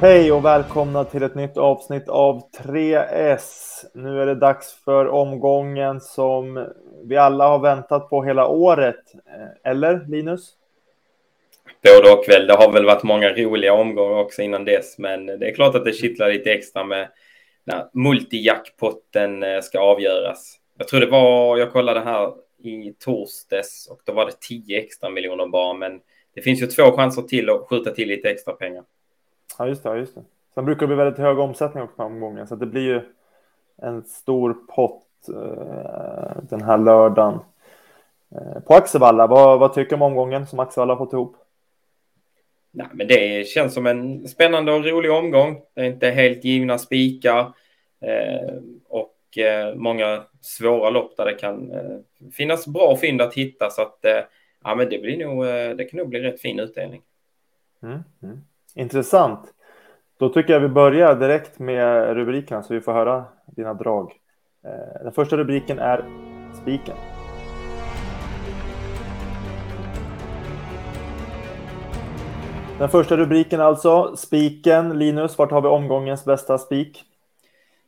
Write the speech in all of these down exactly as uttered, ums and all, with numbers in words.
Hej och välkomna till ett nytt avsnitt av tre S. Nu är det dags för omgången som vi alla har väntat på hela året. Eller, Linus? Då och dock väl. Det har väl varit många roliga omgångar också innan dess. Men det är klart att det kittlar lite extra med när multijackpotten ska avgöras. Jag tror det var, jag kollade här i torsdags och då var det tio extra miljoner bara. Men det finns ju två chanser till att skjuta till lite extra pengar. Ja, just det, just det. Sen brukar det bli väldigt hög omsättning också på omgången. Så det blir ju en stor pott eh, den här lördagen. Eh, på Axevalla, vad, vad tycker du om omgången som Axevalla har fått ihop? Nej, men det känns som en spännande och rolig omgång. Det är inte helt givna spikar. Eh, och eh, många svåra lopp där det kan eh, finnas bra fynd att hitta. Så att eh, ja, men det, blir nog, eh, det kan nog bli rätt fin utdelning. Mm, mm. Intressant. Då tycker jag vi börjar direkt med rubrikerna så vi får höra dina drag. Den första rubriken är spiken. Den första rubriken alltså, spiken. Linus, vart har vi omgångens bästa spik?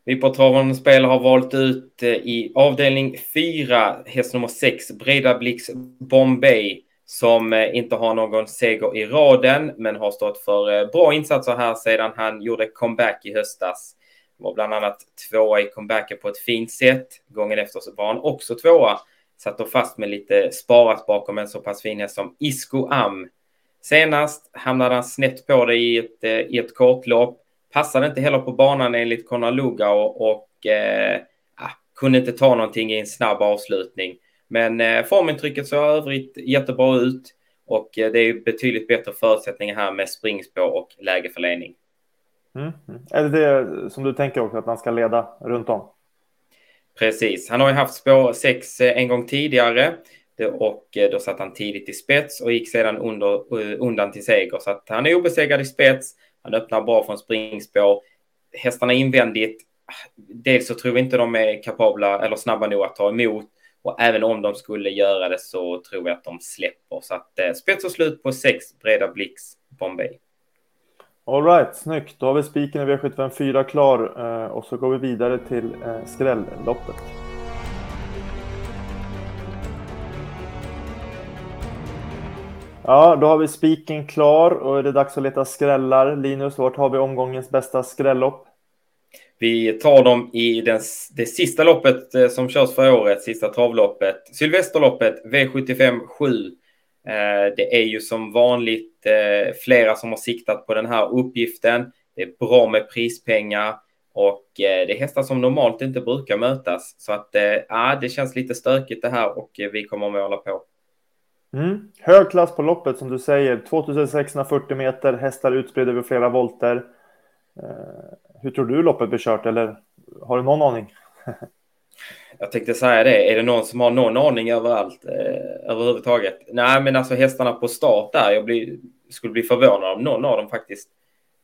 Vi på Travens spel har valt ut i avdelning fyra, häst nummer sex, Breda Blicks Bombay, som inte har någon seger i raden men har stått för bra insatser här sedan han gjorde comeback i höstas. Det var bland annat tvåa i comebacken på ett fint sätt. Gången efter så var han också tvåa. Satt och fast med lite sparat bakom en så pass fin häst som Isco Am. Senast hamnade han snett på det i ett, i ett kortlopp. Passade inte heller på banan enligt Conor Luga och, och eh, kunde inte ta någonting i en snabb avslutning. Men eh, formintrycket så övrigt jättebra ut och eh, det är betydligt bättre förutsättningar här med springspår och lägeförlängning. Mm. Är det det som du tänker också att man ska leda runt om? Precis, han har ju haft spår sex eh, en gång tidigare det, och eh, då satt han tidigt i spets och gick sedan under, uh, undan till seger. Så att han är obesegrad i spets, han öppnar bra från springspår. Hästarna invändigt, dels så tror vi inte de är kapabla eller snabba nog att ta emot. Och även om de skulle göra det så tror jag att de släpper. Så att eh, spets och slut på sex, Breda Blicks Bombay. All right, snyggt. Då har vi spiken i V sjuttiofem fyra klar. Eh, och så går vi vidare till eh, skrälloppet. Ja, då har vi spiken klar. Och är det dags att leta skrällar. Linus, vart har vi omgångens bästa skrällopp? Vi tar dem i den, det sista loppet som körs för året, sista travloppet. Sylvesterloppet, V sjuttiofem sju. Eh, det är ju som vanligt eh, flera som har siktat på den här uppgiften. Det är bra med prispengar och eh, det är hästar som normalt inte brukar mötas. Så att eh, det känns lite stökigt det här och eh, vi kommer att måla på. Mm. Hög klass på loppet som du säger. tvåtusensexhundrafyrtio meter, hästar utspridda över flera volter. Eh... Hur tror du loppet blir kört, eller har du någon aning? Jag tänkte säga det. Är det någon som har någon aning överallt, eh, överhuvudtaget? Nej, men alltså hästarna på start där, jag blir, skulle bli förvånad om någon av dem faktiskt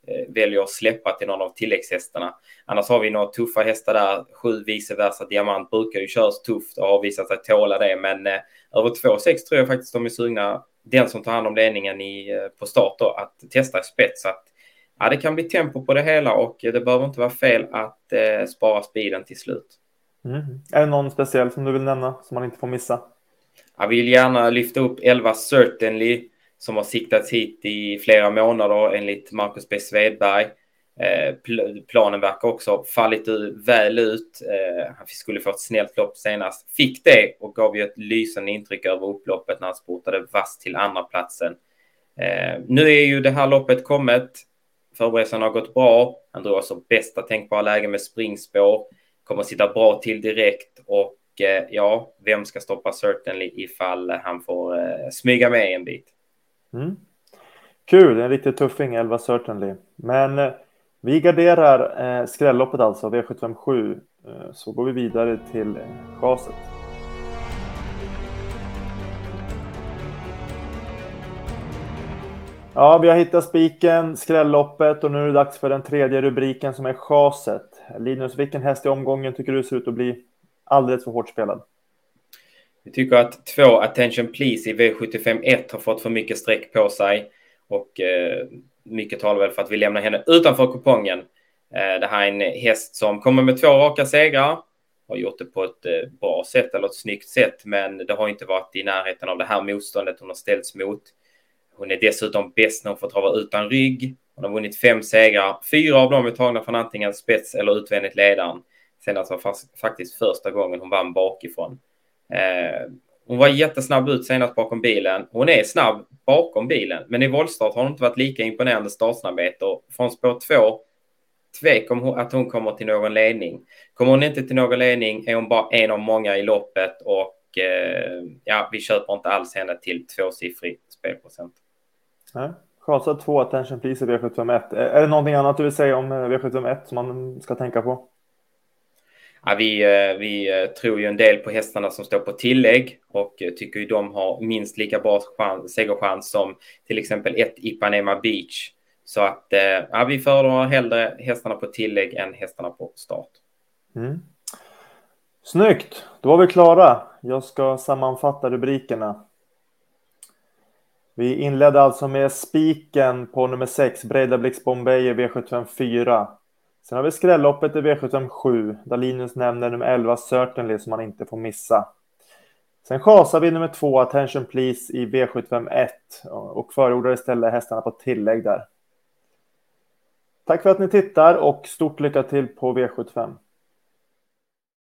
eh, väljer att släppa till någon av tilläggshästarna. Annars har vi några tuffa hästar där. Sju vice versa diamant brukar ju köras tufft och har visat sig tåla det. Men eh, över två komma sex tror jag faktiskt de är sugna, den som tar hand om ledningen i, eh, på start då, att testa spets. Så att ja, det kan bli tempo på det hela och det behöver inte vara fel att eh, spara speeden till slut. Mm. Är det någon speciell som du vill nämna som man inte får missa? Jag vill gärna lyfta upp Elva Certainly som har siktats hit i flera månader enligt Marcus B. Svedberg. Eh, pl- planen verkar också ha fallit ut, väl ut. Eh, han skulle få ett snällt lopp senast. Fick det och gav ju ett lysande intryck över upploppet när han sportade vass till andra platsen. Eh, nu är ju det här loppet kommit. Förberedelserna har gått bra. Han drog alltså bästa tänkbara läge med springspår. Kommer sitta bra till direkt. Och eh, ja, vem ska stoppa Certainly ifall han får eh, smyga med en bit. Mm. Kul, en riktigt tuffing Elva Certainly. Men eh, vi garderar eh, skrälloppet alltså, V sjuttiofem sju. Eh, så går vi vidare till eh, chaset. Ja, vi har hittat spiken, skrälloppet och nu är det dags för den tredje rubriken som är chaset. Linus, vilken häst i omgången tycker du ser ut att bli alldeles för hårt spelad? Jag tycker att två Attention Please i V sjuttiofem ett har fått för mycket streck på sig och eh, mycket talar väl för att vi lämnar henne utanför kupongen. Eh, det här är en häst som kommer med två raka segrar. Har gjort det på ett eh, bra sätt eller ett snyggt sätt. Men det har inte varit i närheten av det här motståndet hon har ställts mot. Hon är dessutom bäst när hon får trava utan rygg. Hon har vunnit fem segrar. Fyra av dem är tagna från antingen spets eller utvändigt ledaren. Senast var fast, faktiskt första gången hon vann bakifrån. Eh, hon var jättesnabb ut senast bakom bilen. Hon är snabb bakom bilen. Men i voltstart har hon inte varit lika imponerande startsnabbhet. Och från spår två tvek om hon, att hon kommer till någon ledning. Kommer hon inte till någon ledning är hon bara en av många i loppet. Och eh, ja, vi köper inte alls henne till tvåsiffrig spelprocent. Nej. Chansad två, Attention Please, V sjuttiofem ett. Är det någonting annat du vill säga om V sjuttiofem ett som man ska tänka på? Ja, vi, vi tror ju en del på hästarna som står på tillägg och tycker ju de har minst lika bra chans, segerchans som till exempel ett Ipanema Beach. Så att ja, vi föredrar hellre hästarna på tillägg än hästarna på start. Mm. Snyggt, då var vi klara. Jag ska sammanfatta rubrikerna. Vi inledde alltså med spiken på nummer sex, Breda Blicks Bombay i V sjuttiofem fyra. Sen har vi skrälloppet i V sjuttiofem sju, där Linus nämner nummer elva, Certainly, som man inte får missa. Sen chasar vi nummer två, Attention Please i V sjuttiofem ett och förordar istället hästarna på tillägg där. Tack för att ni tittar och stort lycka till på V sjuttiofem.